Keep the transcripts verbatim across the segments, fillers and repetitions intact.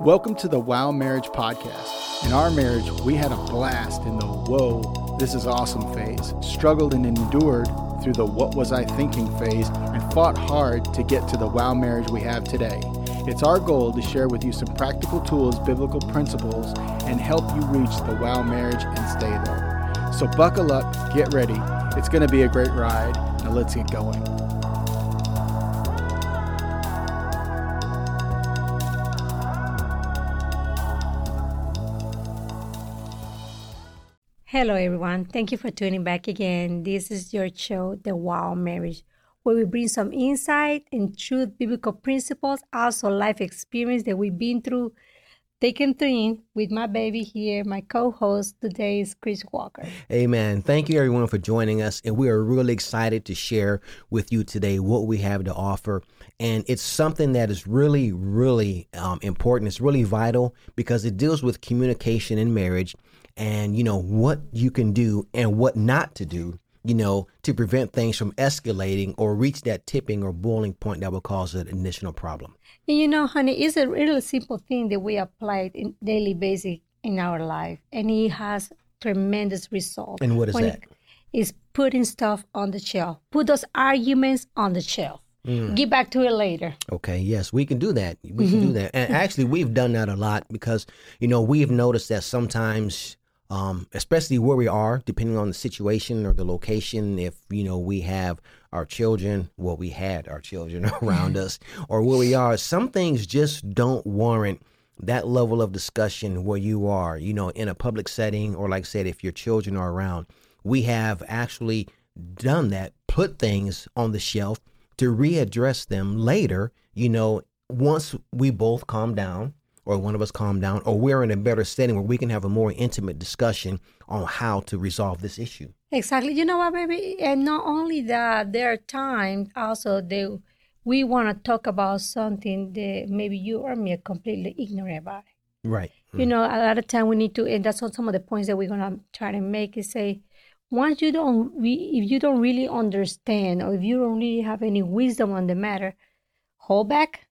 Welcome to the Wow Marriage Podcast. In our marriage, we had a blast in the whoa, this is awesome phase, struggled and endured through the what was I thinking phase, and fought hard to get to the wow marriage we have today. It's our goal to share with you some practical tools, biblical principles, and help you reach the wow marriage and stay there. So buckle up, get ready. It's going to be a great ride. Now let's get going. Hello, everyone. Thank you for tuning back again. This is your show, The Wow Marriage, where we bring some insight and truth, biblical principles, also life experience that we've been through, taken through in with my baby here. My co-host today is Chris Walker. Amen. Thank you, everyone, for joining us. And we are really excited to share with you today what we have to offer. And it's something that is really, really um, important. It's really vital because it deals with communication in marriage. And, you know, what you can do and what not to do, you know, to prevent things from escalating or reach that tipping or boiling point that will cause an initial problem. And, you know, honey, it's a really simple thing that we apply in daily basis in our life. And it has tremendous results. And what is when that? It's putting stuff on the shelf. Put those arguments on the shelf. Mm. Get back to it later. Okay, yes, we can do that. We mm-hmm. can do that. And actually, we've done that a lot because, you know, we've noticed that sometimes... Um, especially where we are, depending on the situation or the location, if, you know, we have our children, well, we had our children around us or where we are, some things just don't warrant that level of discussion where you are, you know, in a public setting or like I said, if your children are around, we have actually done that, put things on the shelf to readdress them later, you know, once we both calm down. Or one of us calm down, or we're in a better setting where we can have a more intimate discussion on how to resolve this issue. Exactly. You know what, baby? And not only that, there are times also that we want to talk about something that maybe you or me are completely ignorant about. Right. You mm-hmm. know, a lot of time we need to, and that's on some of the points that we're going to try to make is say, once you don't, re- if you don't really understand, or if you don't really have any wisdom on the matter, hold back,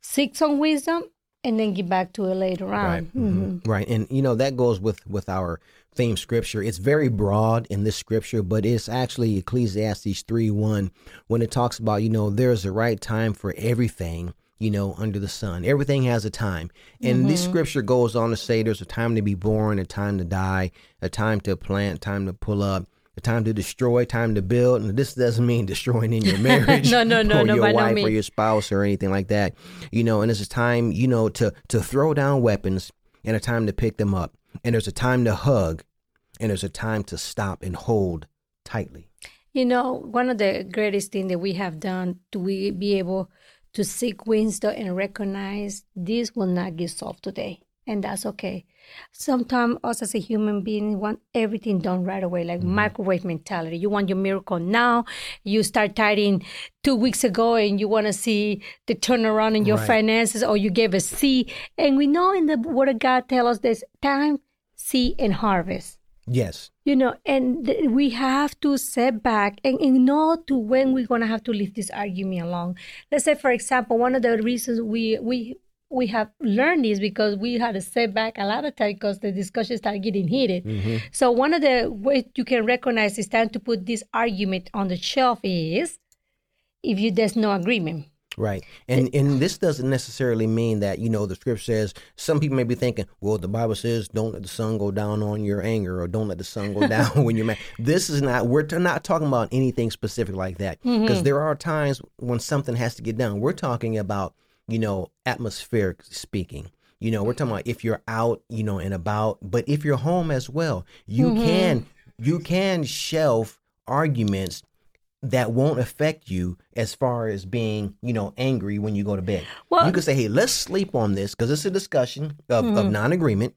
seek some wisdom, and then get back to it later on. Right. Mm-hmm. Right. And, you know, that goes with, with our theme scripture. It's very broad in this scripture, but it's actually Ecclesiastes three one when it talks about, you know, there's a right time for everything, you know, under the sun. Everything has a time. And mm-hmm. this scripture goes on to say there's a time to be born, a time to die, a time to plant, time to pull up, a time to destroy, time to build. And this doesn't mean destroying in your marriage no, no, no, or no, your wife no or your spouse or anything like that. You know, and it's a time, you know, to, to throw down weapons and a time to pick them up. And there's a time to hug and there's a time to stop and hold tightly. You know, one of the greatest things that we have done to we be able to seek wisdom and recognize this will not get solved today. And that's okay. Sometimes us as a human being want everything done right away, like mm-hmm. microwave mentality. You want your miracle now. You start tithing two weeks ago and you want to see the turnaround in your right. finances, or you gave a seed. And we know in the Word of God tells us there's time, seed, and harvest. Yes. You know, and th- we have to set back and, and know to when we're going to have to leave this argument alone. Let's say, for example, one of the reasons we... we We have learned this because we had a setback a lot of times because the discussion started getting heated. Mm-hmm. So one of the ways you can recognize it's time to put this argument on the shelf is if you there's no agreement. Right. And the, and this doesn't necessarily mean that, you know, the scripture says some people may be thinking, well, the Bible says don't let the sun go down on your anger or don't let the sun go down when you're mad. This is not we're t- not talking about anything specific like that, because mm-hmm. there are times when something has to get done. We're talking about, you know, atmospheric speaking, you know, we're talking about if you're out, you know, and about, but if you're home as well, you mm-hmm. can, you can shelf arguments that won't affect you as far as being, you know, angry when you go to bed. Well, you can say, hey, let's sleep on this because it's a discussion of, mm-hmm. of non-agreement.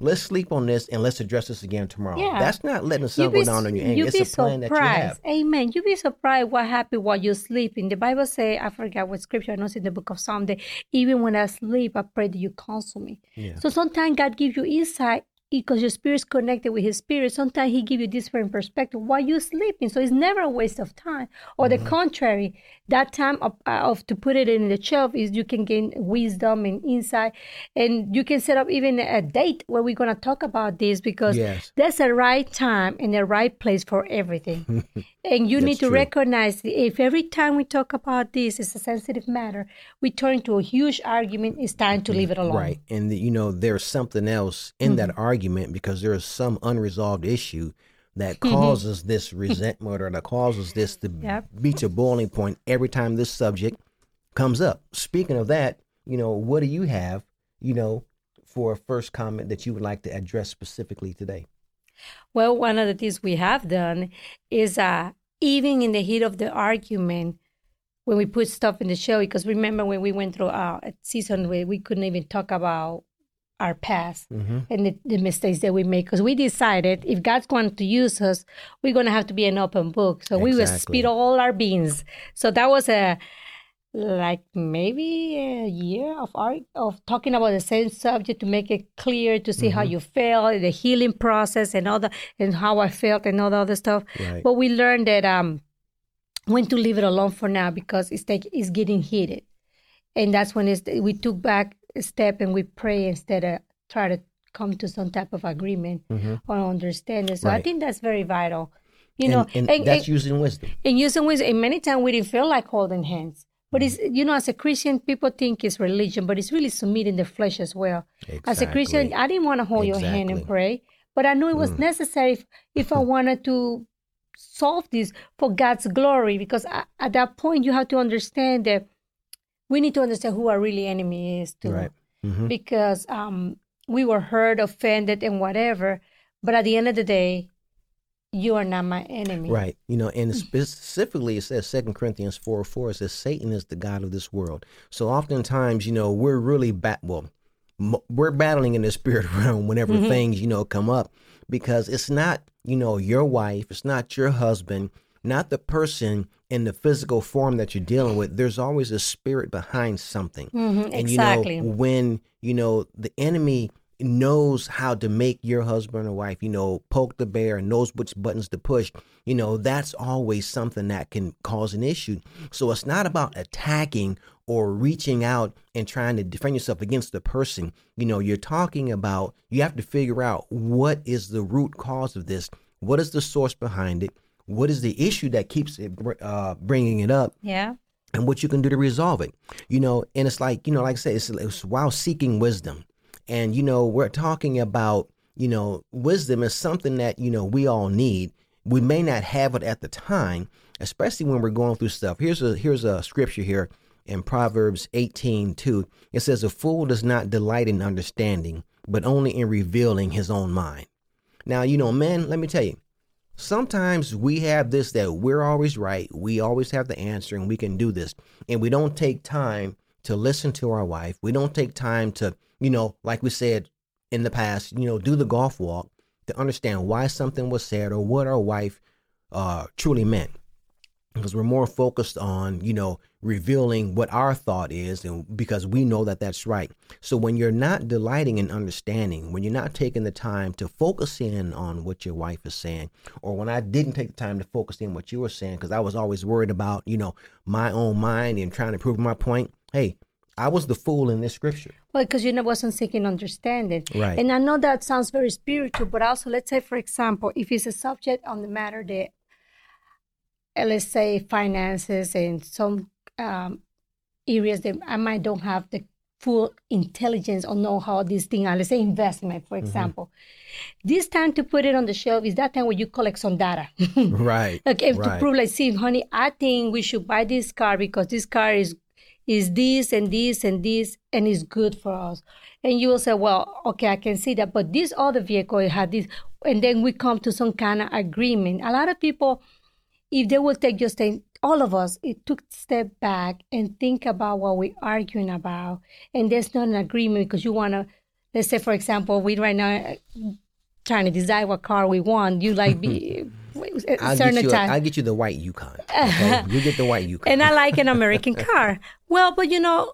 Let's sleep on this and let's address this again tomorrow. Yeah. That's not letting the sun go down on your anger. It's a plan that you have. Amen. You'd be surprised what happened while you're sleeping. The Bible says, I forgot what scripture I know it's in the book of Psalms, that even when I sleep, I pray that you counsel me. Yeah. So sometimes God gives you insight because your spirit is connected with his spirit, sometimes he gives you different perspective while you're sleeping. So it's never a waste of time. Or mm-hmm. the contrary, that time of, of to put it in the shelf is you can gain wisdom and insight. And you can set up even a date where we're going to talk about this, because yes. that's the right time and the right place for everything. And you need to true. recognize if every time we talk about this, it's a sensitive matter, we turn to a huge argument, it's time to leave it alone. Right. And, the, you know, there's something else in mm-hmm. that argument, because there is some unresolved issue that causes mm-hmm. this resentment or that causes this to yep. reach a boiling point every time this subject comes up. Speaking of that, you know, what do you have, you know, for a first comment that you would like to address specifically today? Well, one of the things we have done is uh, even in the heat of the argument, when we put stuff in the show, because remember when we went through uh, a season where we couldn't even talk about our past mm-hmm. and the, the mistakes that we make, because we decided if God's going to use us, we're going to have to be an open book. So exactly. we will spit all our beans. So that was a... like maybe a year of art, of talking about the same subject to make it clear, to see mm-hmm. how you felt, the healing process and all the, and how I felt and all the other stuff. Right. But we learned that um, when to leave it alone for now, because it's take, it's getting heated. And that's when it's, we took back a step and we pray instead of try to come to some type of agreement mm-hmm. or understanding. So right. I think that's very vital. You and, know, and, and that's and, using wisdom. And using wisdom. And many times we didn't feel like holding hands. But it's, you know, as a Christian, people think it's religion, but it's really submitting the flesh as well. Exactly. As a Christian, I didn't want to hold exactly. your hand and pray, but I knew it was mm. necessary if, if I wanted to solve this for God's glory, because I, at that point, you have to understand that we need to understand who our really enemy is too, right. mm-hmm. because um, we were hurt, offended, and whatever, but at the end of the day, you are not my enemy. Right. You know, and specifically it says Second Corinthians four, four, it says Satan is the God of this world. So oftentimes, you know, we're really, bat- well, m- we're battling in the spirit realm whenever mm-hmm. things, you know, come up, because it's not, you know, your wife, it's not your husband, not the person in the physical form that you're dealing with. There's always a spirit behind something. Mm-hmm, and, exactly. you know, when, you know, the enemy knows how to make your husband or wife, you know, poke the bear and knows which buttons to push, you know, that's always something that can cause an issue. So it's not about attacking or reaching out and trying to defend yourself against the person. You know, you're talking about, you have to figure out what is the root cause of this? What is the source behind it? What is the issue that keeps it uh, bringing it up? Yeah. And what you can do to resolve it, you know, and it's like, you know, like I said, it's, it's while seeking wisdom. And, you know, we're talking about, you know, wisdom is something that, you know, we all need. We may not have it at the time, especially when we're going through stuff. Here's a here's a scripture here in Proverbs eighteen two. It says, a fool does not delight in understanding, but only in revealing his own mind. Now, you know, men, let me tell you, sometimes we have this that we're always right. We always have the answer and we can do this. And we don't take time to listen to our wife. We don't take time to, you know, like we said in the past, you know, do the golf walk to understand why something was said or what our wife uh, truly meant. Because we're more focused on, you know, revealing what our thought is, and because we know that that's right. So when you're not delighting in understanding, when you're not taking the time to focus in on what your wife is saying, or when I didn't take the time to focus in what you were saying, because I was always worried about, you know, my own mind and trying to prove my point. Hey, I was the fool in this scripture. Well, because you know, wasn't seeking understanding. Right. And I know that sounds very spiritual, but also let's say, for example, if it's a subject on the matter that, uh, let's say, finances and some um, areas that I might don't have the full intelligence or know how these things are, let's say investment, for example. Mm-hmm. This time to put it on the shelf is that time where you collect some data. Right. Okay, right. To prove, like, see, honey, I think we should buy this car because this car is is this and this and this, and it's good for us. And you will say, well, okay, I can see that, but this other vehicle had this. And then we come to some kind of agreement. A lot of people, if they will take just a, all of us, it took a step back and think about what we're arguing about. And there's not an agreement because you want to, let's say, for example, we right now trying to decide what car we want. You like be... I'll get, you a, I'll get you the white Yukon. Okay? You get the white Yukon. And I like an American car. Well, but you know,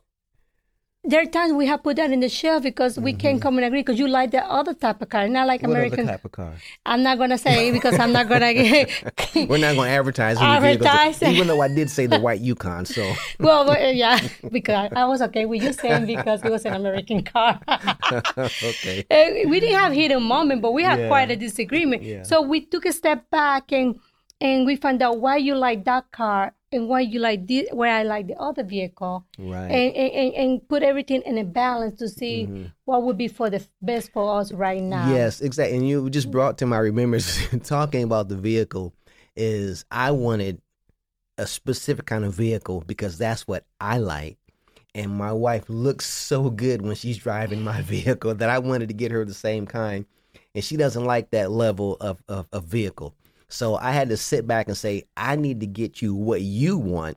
there are times we have put that in the shelf because mm-hmm. we can't come and agree because you like the other type of car, not like what American. What other type of car? I'm not going to say because I'm not going to. We're not going to advertise. Advertise. Even though I did say the white Yukon, so. Well, but, yeah, because I was okay with you saying because it was an American car. Okay. Uh, we didn't have hidden moment, but we had yeah. quite a disagreement. Yeah. So we took a step back and and we found out why you like that car. And why you like this, where I like the other vehicle, right? And and, and put everything in a balance to see mm-hmm. what would be for the best for us right now. Yes, exactly. And you just brought to my remembrance talking about the vehicle is I wanted a specific kind of vehicle because that's what I like. And my wife looks so good when she's driving my vehicle that I wanted to get her the same kind. And she doesn't like that level of, of, of vehicle. So I had to sit back and say, I need to get you what you want,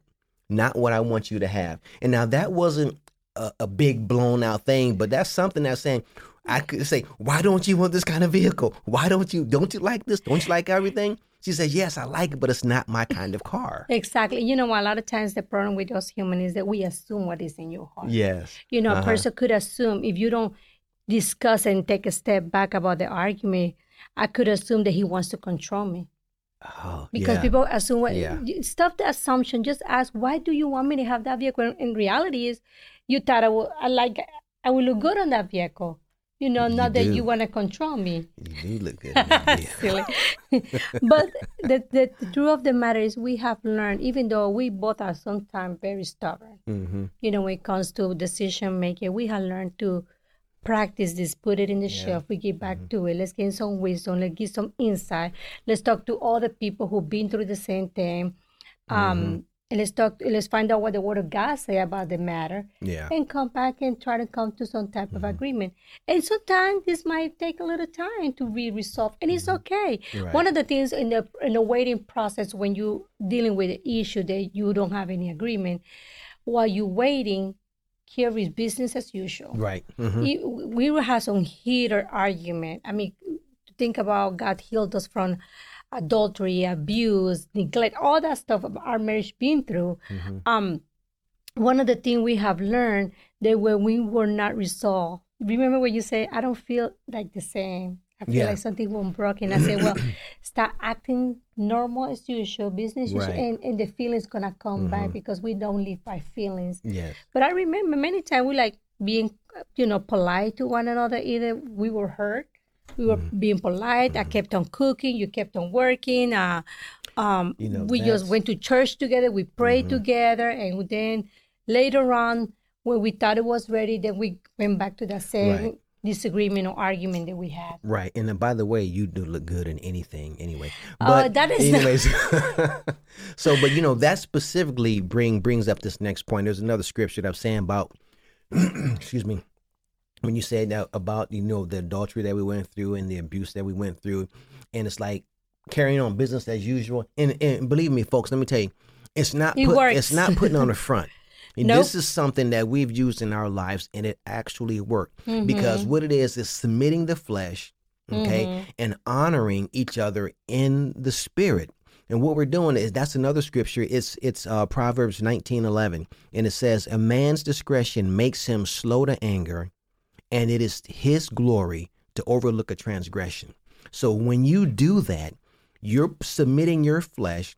not what I want you to have. And now that wasn't a, a big blown out thing, but that's something that's saying, I could say, why don't you want this kind of vehicle? Why don't you, don't you like this? Don't you like everything? She says, yes, I like it, but it's not my kind of car. Exactly. You know, a lot of times the problem with us humans is that we assume what is in your heart. Yes. You know, uh-huh. a person could assume if you don't discuss and take a step back about the argument, I could assume that he wants to control me. Oh, because yeah. people assume what yeah. stop the assumption. Just ask, why do you want me to have that vehicle? In reality, is you thought I would I like I would look good on that vehicle, you know, you not do. That you want to control me. You do look good. Silly, but the, the the truth of the matter is, we have learned, even though we both are sometimes very stubborn, mm-hmm. you know, when it comes to decision making, we have learned to practice this, put it in the yeah. shelf, we get back mm-hmm. to it. Let's gain some wisdom, let's get some insight. Let's talk to other people who've been through the same thing. Um, mm-hmm. And let's talk, let's find out what the Word of God say about the matter yeah. and come back and try to come to some type mm-hmm. of agreement. And sometimes this might take a little time to be resolved, and it's okay. Right. One of the things in the, in the waiting process when you're dealing with an issue that you don't have any agreement, while you're waiting, here is business as usual. Right. Mm-hmm. It, we will have some heated argument. I mean, think about God healed us from adultery, abuse, neglect, all that stuff our marriage been through. Mm-hmm. Um, one of the things we have learned that when we were not resolved, remember when you say, I don't feel like the same. I feel yeah. like something went broken. I say, well, start acting normal as usual, business right. as usual, and, and the feelings going to come mm-hmm. back because we don't live by feelings. Yes. But I remember many times we like being, you know, polite to one another. Either we were hurt, we were mm-hmm. being polite. Mm-hmm. I kept on cooking, you kept on working. Uh, um, you know, we that's... just went to church together, we prayed mm-hmm. together, and then later on, when we thought it was ready, then we went back to that same right. disagreement or argument that we had. Right. And then, by the way, you do look good in anything anyway. But uh, that is anyways. Not... so, but you know, that specifically bring brings up this next point. There's another scripture that I'm saying about, excuse me, when you said that about, you know, the adultery that we went through and the abuse that we went through. And it's like carrying on business as usual. And, and believe me, folks, let me tell you, it's not, it put, it's not putting on the front. And nope. This is something that we've used in our lives, and it actually worked mm-hmm. because what it is is submitting the flesh, okay, mm-hmm. and honoring each other in the spirit. And what we're doing is that's another scripture. It's it's uh, Proverbs nineteen eleven, and it says, "A man's discretion makes him slow to anger, and it is his glory to overlook a transgression." So when you do that, you're submitting your flesh.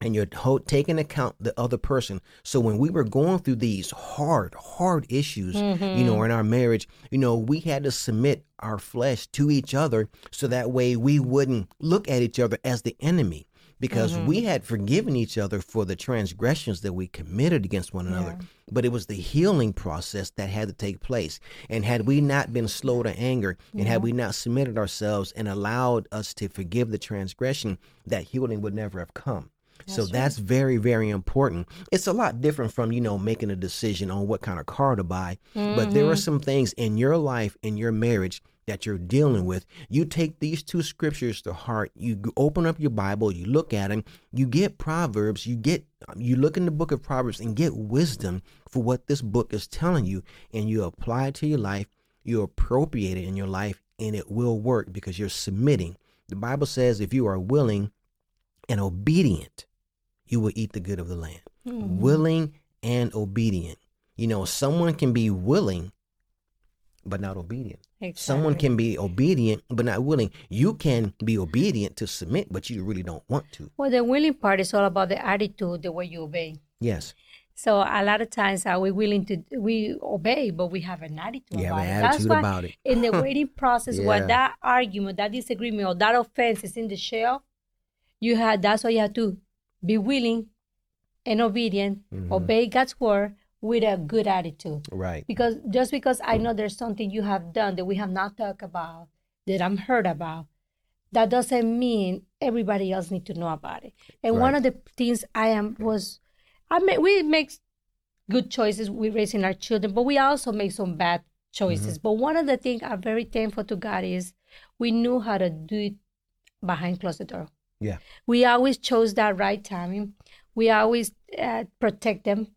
And you're taking account the other person. So when we were going through these hard, hard issues, mm-hmm. you know, in our marriage, you know, we had to submit our flesh to each other so that way we wouldn't look at each other as the enemy because mm-hmm. we had forgiven each other for the transgressions that we committed against one another. Yeah. But it was the healing process that had to take place. And had we not been slow to anger and yeah. had we not submitted ourselves and allowed us to forgive the transgression, that healing would never have come. So that's, that's right. very, very important. It's a lot different from, you know, making a decision on what kind of car to buy. Mm-hmm. But there are some things in your life, in your marriage that you're dealing with. You take these two scriptures to heart. You open up your Bible. You look at them. You get Proverbs. You get you look in the book of Proverbs and get wisdom for what this book is telling you. And you apply it to your life. You appropriate it in your life. And it will work because you're submitting. The Bible says if you are willing and obedient, you will eat the good of the land. Mm-hmm. Willing and obedient. You know, someone can be willing, but not obedient. Exactly. Someone can be obedient, but not willing. You can be obedient to submit, but you really don't want to. Well, the willing part is all about the attitude, the way you obey. Yes. So a lot of times are we willing to, we obey, but we have an attitude, yeah, about, an it. Attitude That's about it. In the waiting process, yeah. When that argument, that disagreement, or that offense is in the shell, you have, that's why you have to be willing and obedient, mm-hmm. obey God's word with a good attitude. Right. Because just because I know there's something you have done that we have not talked about, that I'm heard about, that doesn't mean everybody else needs to know about it. And right. one of the things I am was... I mean, we make good choices. We're raising our children, but we also make some bad choices. Mm-hmm. But one of the things I'm very thankful to God is we knew how to do it behind closed door. Yeah. We always chose that right timing. We always uh, protect them.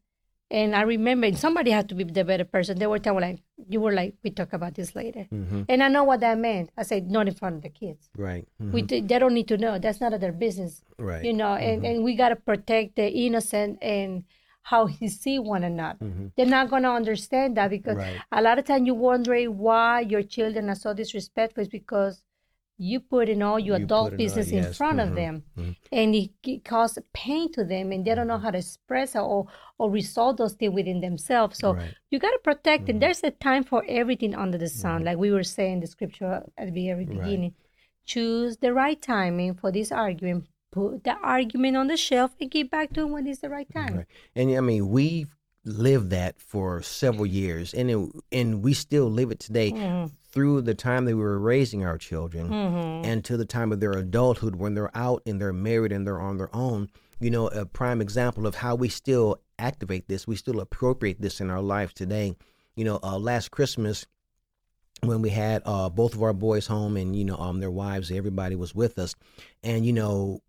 And I remember somebody had to be the better person. They were telling like, you were like, we talk about this later. Mm-hmm. And I know what that meant. I said, not in front of the kids. Right. Mm-hmm. We They don't need to know. That's none of their business. Right. You know, and, mm-hmm. and we got to protect the innocent and how he see one another. Mm-hmm. They're not going to understand that because right. a lot of time you wondering why your children are so disrespectful is because you put in all your you adult business in, all, yes. in front mm-hmm. of them, mm-hmm. and it, it causes pain to them, and they don't know how to express or or resolve those things within themselves. So right. you got to protect mm-hmm. them. There's a time for everything under the sun, mm-hmm. like we were saying the scripture at the very beginning. Right. Choose the right timing for this argument. Put the argument on the shelf and get back to it when it's the right time. Right. And I mean, we've lived that for several years, and it, and we still live it today. Mm-hmm. Through the time that we were raising our children mm-hmm. and to the time of their adulthood when they're out and they're married and they're on their own, you know, a prime example of how we still activate this, we still appropriate this in our life today. You know, uh, last Christmas when we had uh, both of our boys home and, you know, um, their wives, everybody was with us. And, you know,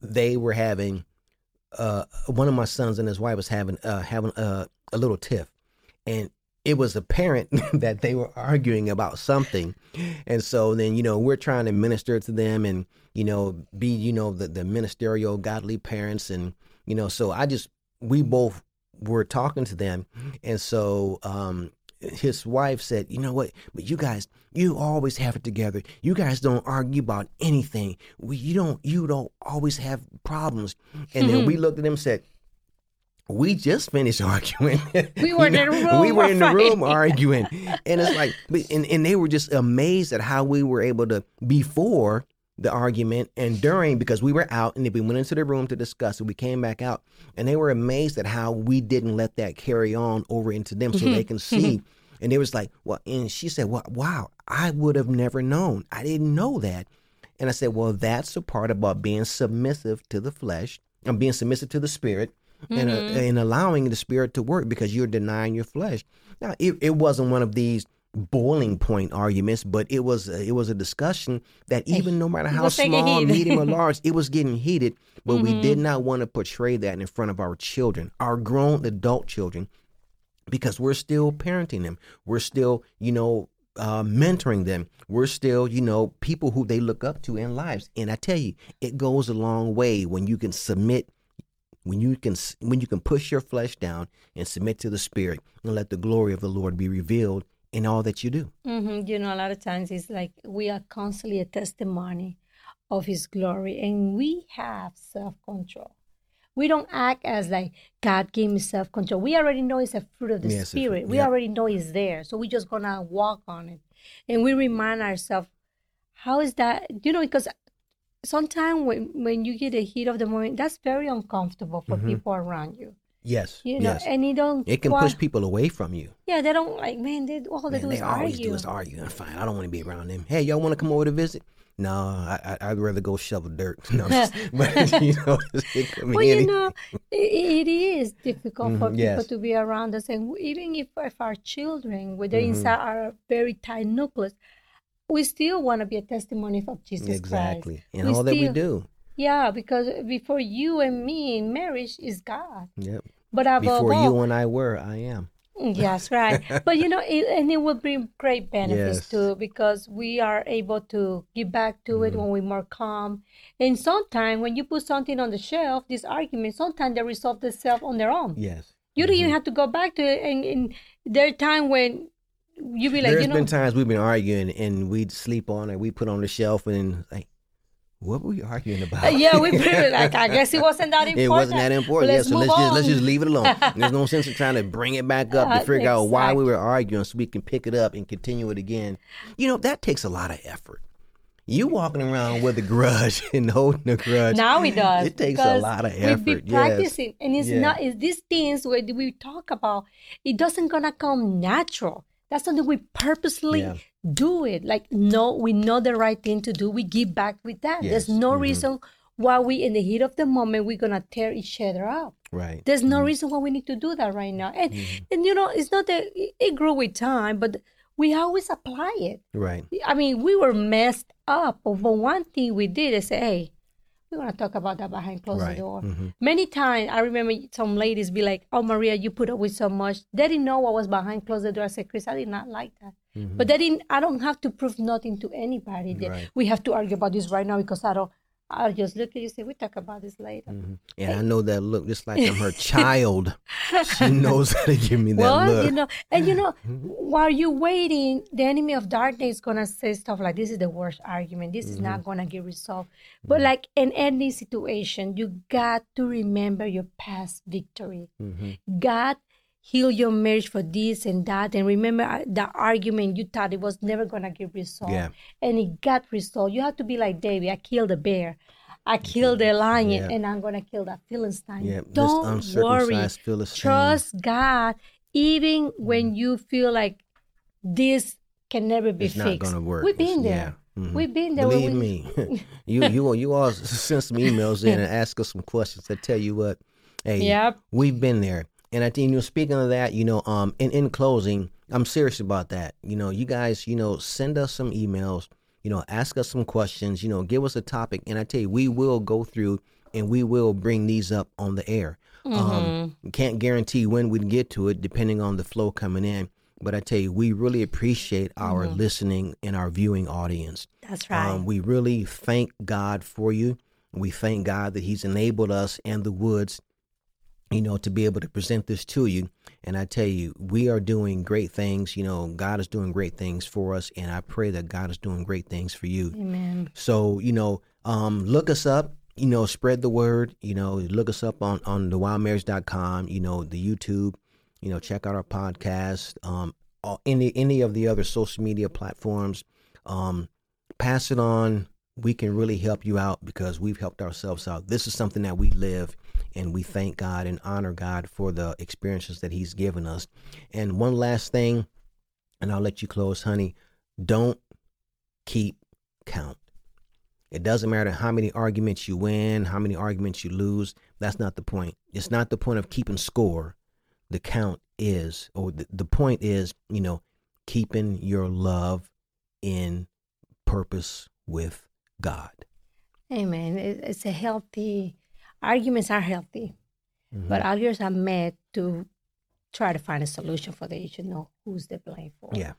they were having, uh, one of my sons and his wife was having, uh, having uh, a little tiff. And it was apparent that they were arguing about something. And so then, you know, we're trying to minister to them and, you know, be, you know, the, the ministerial godly parents. And, you know, so I just, we both were talking to them. And so um, his wife said, you know what, but you guys, you always have it together. You guys don't argue about anything. We, you don't, you don't always have problems. And then we looked at him and said, we just finished arguing. We were you know, in the room. We were in the room arguing. And it's like, and, and they were just amazed at how we were able to, before the argument and during, because we were out and we went into the room to discuss it, we came back out and they were amazed at how we didn't let that carry on over into them so mm-hmm. they can see. And they was like, well, and she said, well, wow, I would have never known. I didn't know that. And I said, well, that's the part about being submissive to the flesh and being submissive to the spirit. And, mm-hmm. uh, and allowing the spirit to work because you're denying your flesh. Now, it, it wasn't one of these boiling point arguments, but it was a, it was a discussion that even no matter how small, medium, or large, it was getting heated. But mm-hmm. we did not want to portray that in front of our children, our grown adult children, because we're still parenting them. We're still, you know, uh, mentoring them. We're still, you know, people who they look up to in lives. And I tell you, it goes a long way when you can submit. When you can when you can push your flesh down and submit to the Spirit and let the glory of the Lord be revealed in all that you do. Mm-hmm. You know, a lot of times it's like we are constantly a testimony of His glory, and we have self-control. We don't act as like, God gave me self-control. We already know it's a fruit of the yes, Spirit. It's, we yeah. already know it's there, so we're just going to walk on it. And we remind ourselves, how is that? You know, because sometimes when, when you get the heat of the moment, that's very uncomfortable for mm-hmm. people around you. Yes, you know, yes. And it don't. It can well, push people away from you. Yeah, they don't like. Man, they all they man, do is they argue. They always do is argue. I'm fine. I don't want to be around them. Hey, y'all want to come over to visit? No, I, I, I'd rather go shovel dirt. No, just, but you know, it could well, you know, it, it is difficult mm-hmm, for people yes. to be around us, and even if, if our children, whether mm-hmm. inside our very tight nucleus. We still want to be a testimony of Jesus exactly. Christ. Exactly. And we all still, that we do. Yeah, because before you and me, marriage is God. Yep. But above before all, you and I were, I am. Yes, right. But, you know, it, and it will bring great benefits, yes. too, because we are able to get back to it mm-hmm. when we're more calm. And sometimes when you put something on the shelf, this argument, sometimes they resolve themselves on their own. Yes. You mm-hmm. don't even have to go back to it. And, and there are times when you be like, There's you know. There's been times we've been arguing and we'd sleep on it. We put on the shelf and like, what were we arguing about? Uh, yeah, we put it like, I guess it wasn't that important. It wasn't that important. Let's yeah, so let's just, let's just leave it alone. There's no sense in trying to bring it back up uh, to figure exactly. out why we were arguing so we can pick it up and continue it again. You know, that takes a lot of effort. You walking around with a grudge and holding a grudge. Now it does. It takes a lot of effort. We've been practicing. Yes. And it's yeah. not, it's these things where we talk about, it doesn't going to come natural. That's something we purposely yeah. do it. Like, no, we know the right thing to do. We give back with that. Yes. There's no mm-hmm. reason why we, in the heat of the moment, we're going to tear each other up. Right. There's no mm-hmm. reason why we need to do that right now. And, mm-hmm. and you know, it's not that it, it grew with time, but we always apply it. Right. I mean, we were messed up over one thing we did. They say, hey, we're going to talk about that behind closed right. door. Mm-hmm. Many times, I remember some ladies be like, oh, Maria, you put up with so much. They didn't know what was behind closed door. I said, Chris, I did not like that. Mm-hmm. But they didn't, I don't have to prove nothing to anybody. Right. We have to argue about this right now because I don't, I'll just look at you and say, we talk about this later. Mm-hmm. And hey. I know that look just like I'm her child. She knows how to give me that well, look. You know, and you know, while you're waiting, the enemy of darkness is going to say stuff like, this is the worst argument. This mm-hmm. is not going to get resolved. Mm-hmm. But like in any situation, you got to remember your past victory. Mm-hmm. God heal your marriage for this and that. And remember the argument you thought it was never going to get resolved. Yeah. And it got resolved. You have to be like David. I killed a bear. I killed a lion. Yeah. And I'm going to kill that Philistine. Yeah. Don't worry. Philistine. Trust God. Even when you feel like this can never be it's fixed. It's not going to work. We've been there. Yeah. Mm-hmm. We've been there. Believe we... me. you, you, you all send some emails in and ask us some questions. I tell you what. Hey, yep. we've been there. And I think, you know, speaking of that, you know, um, in, in closing, I'm serious about that. You know, you guys, you know, send us some emails, you know, ask us some questions, you know, give us a topic. And I tell you, we will go through and we will bring these up on the air. Mm-hmm. Um, can't guarantee when we get to it, depending on the flow coming in. But I tell you, we really appreciate our mm-hmm. listening and our viewing audience. That's right. Um, we really thank God for you. We thank God that he's enabled us and the Woods, you know, to be able to present this to you. And I tell you, we are doing great things. You know, God is doing great things for us. And I pray that God is doing great things for you. Amen. So, you know, um, look us up, you know, spread the word, you know, look us up on, on the wow marriage dot com, you know, the YouTube, you know, check out our podcast, um, any, any of the other social media platforms, um, pass it on. We can really help you out because we've helped ourselves out. This is something that we live, and we thank God and honor God for the experiences that he's given us. And one last thing, and I'll let you close, honey. Don't keep count. It doesn't matter how many arguments you win, how many arguments you lose. That's not the point. It's not the point of keeping score. The count is, or the, the point is, you know, keeping your love in purpose with God. Amen. It's a healthy, arguments are healthy, mm-hmm. but arguments are made to try to find a solution for the issue, know who's the blame for. Yeah.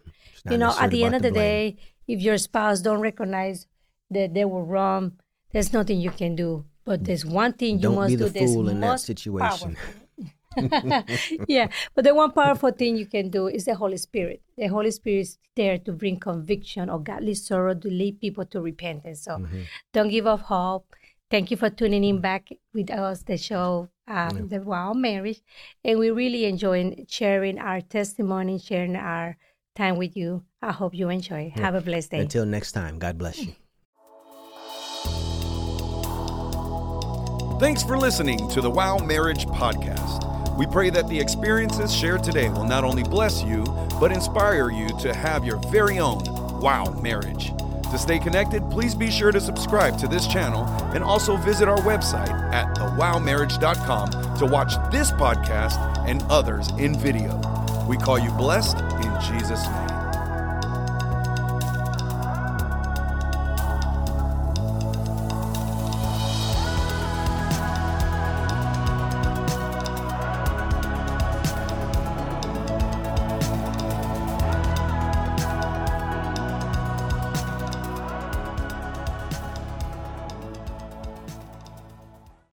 You know, at the end of the, the day, if your spouse don't recognize that they were wrong, there's nothing you can do. But there's one thing you must do. Don't be the fool in that situation. Yeah. But the one powerful thing you can do is the Holy Spirit. The Holy Spirit is there to bring conviction or godly sorrow to lead people to repentance. So mm-hmm. don't give up hope. Thank you for tuning in back with us, the show, um, yeah. The Wow Marriage. And we really enjoy sharing our testimony, sharing our time with you. I hope you enjoy. Yeah. Have a blessed day. Until next time, God bless you. Thanks for listening to the Wow Marriage Podcast. We pray that the experiences shared today will not only bless you, but inspire you to have your very own wow marriage. To stay connected, please be sure to subscribe to this channel and also visit our website at the wow marriage dot com to watch this podcast and others in video. We call you blessed in Jesus' name.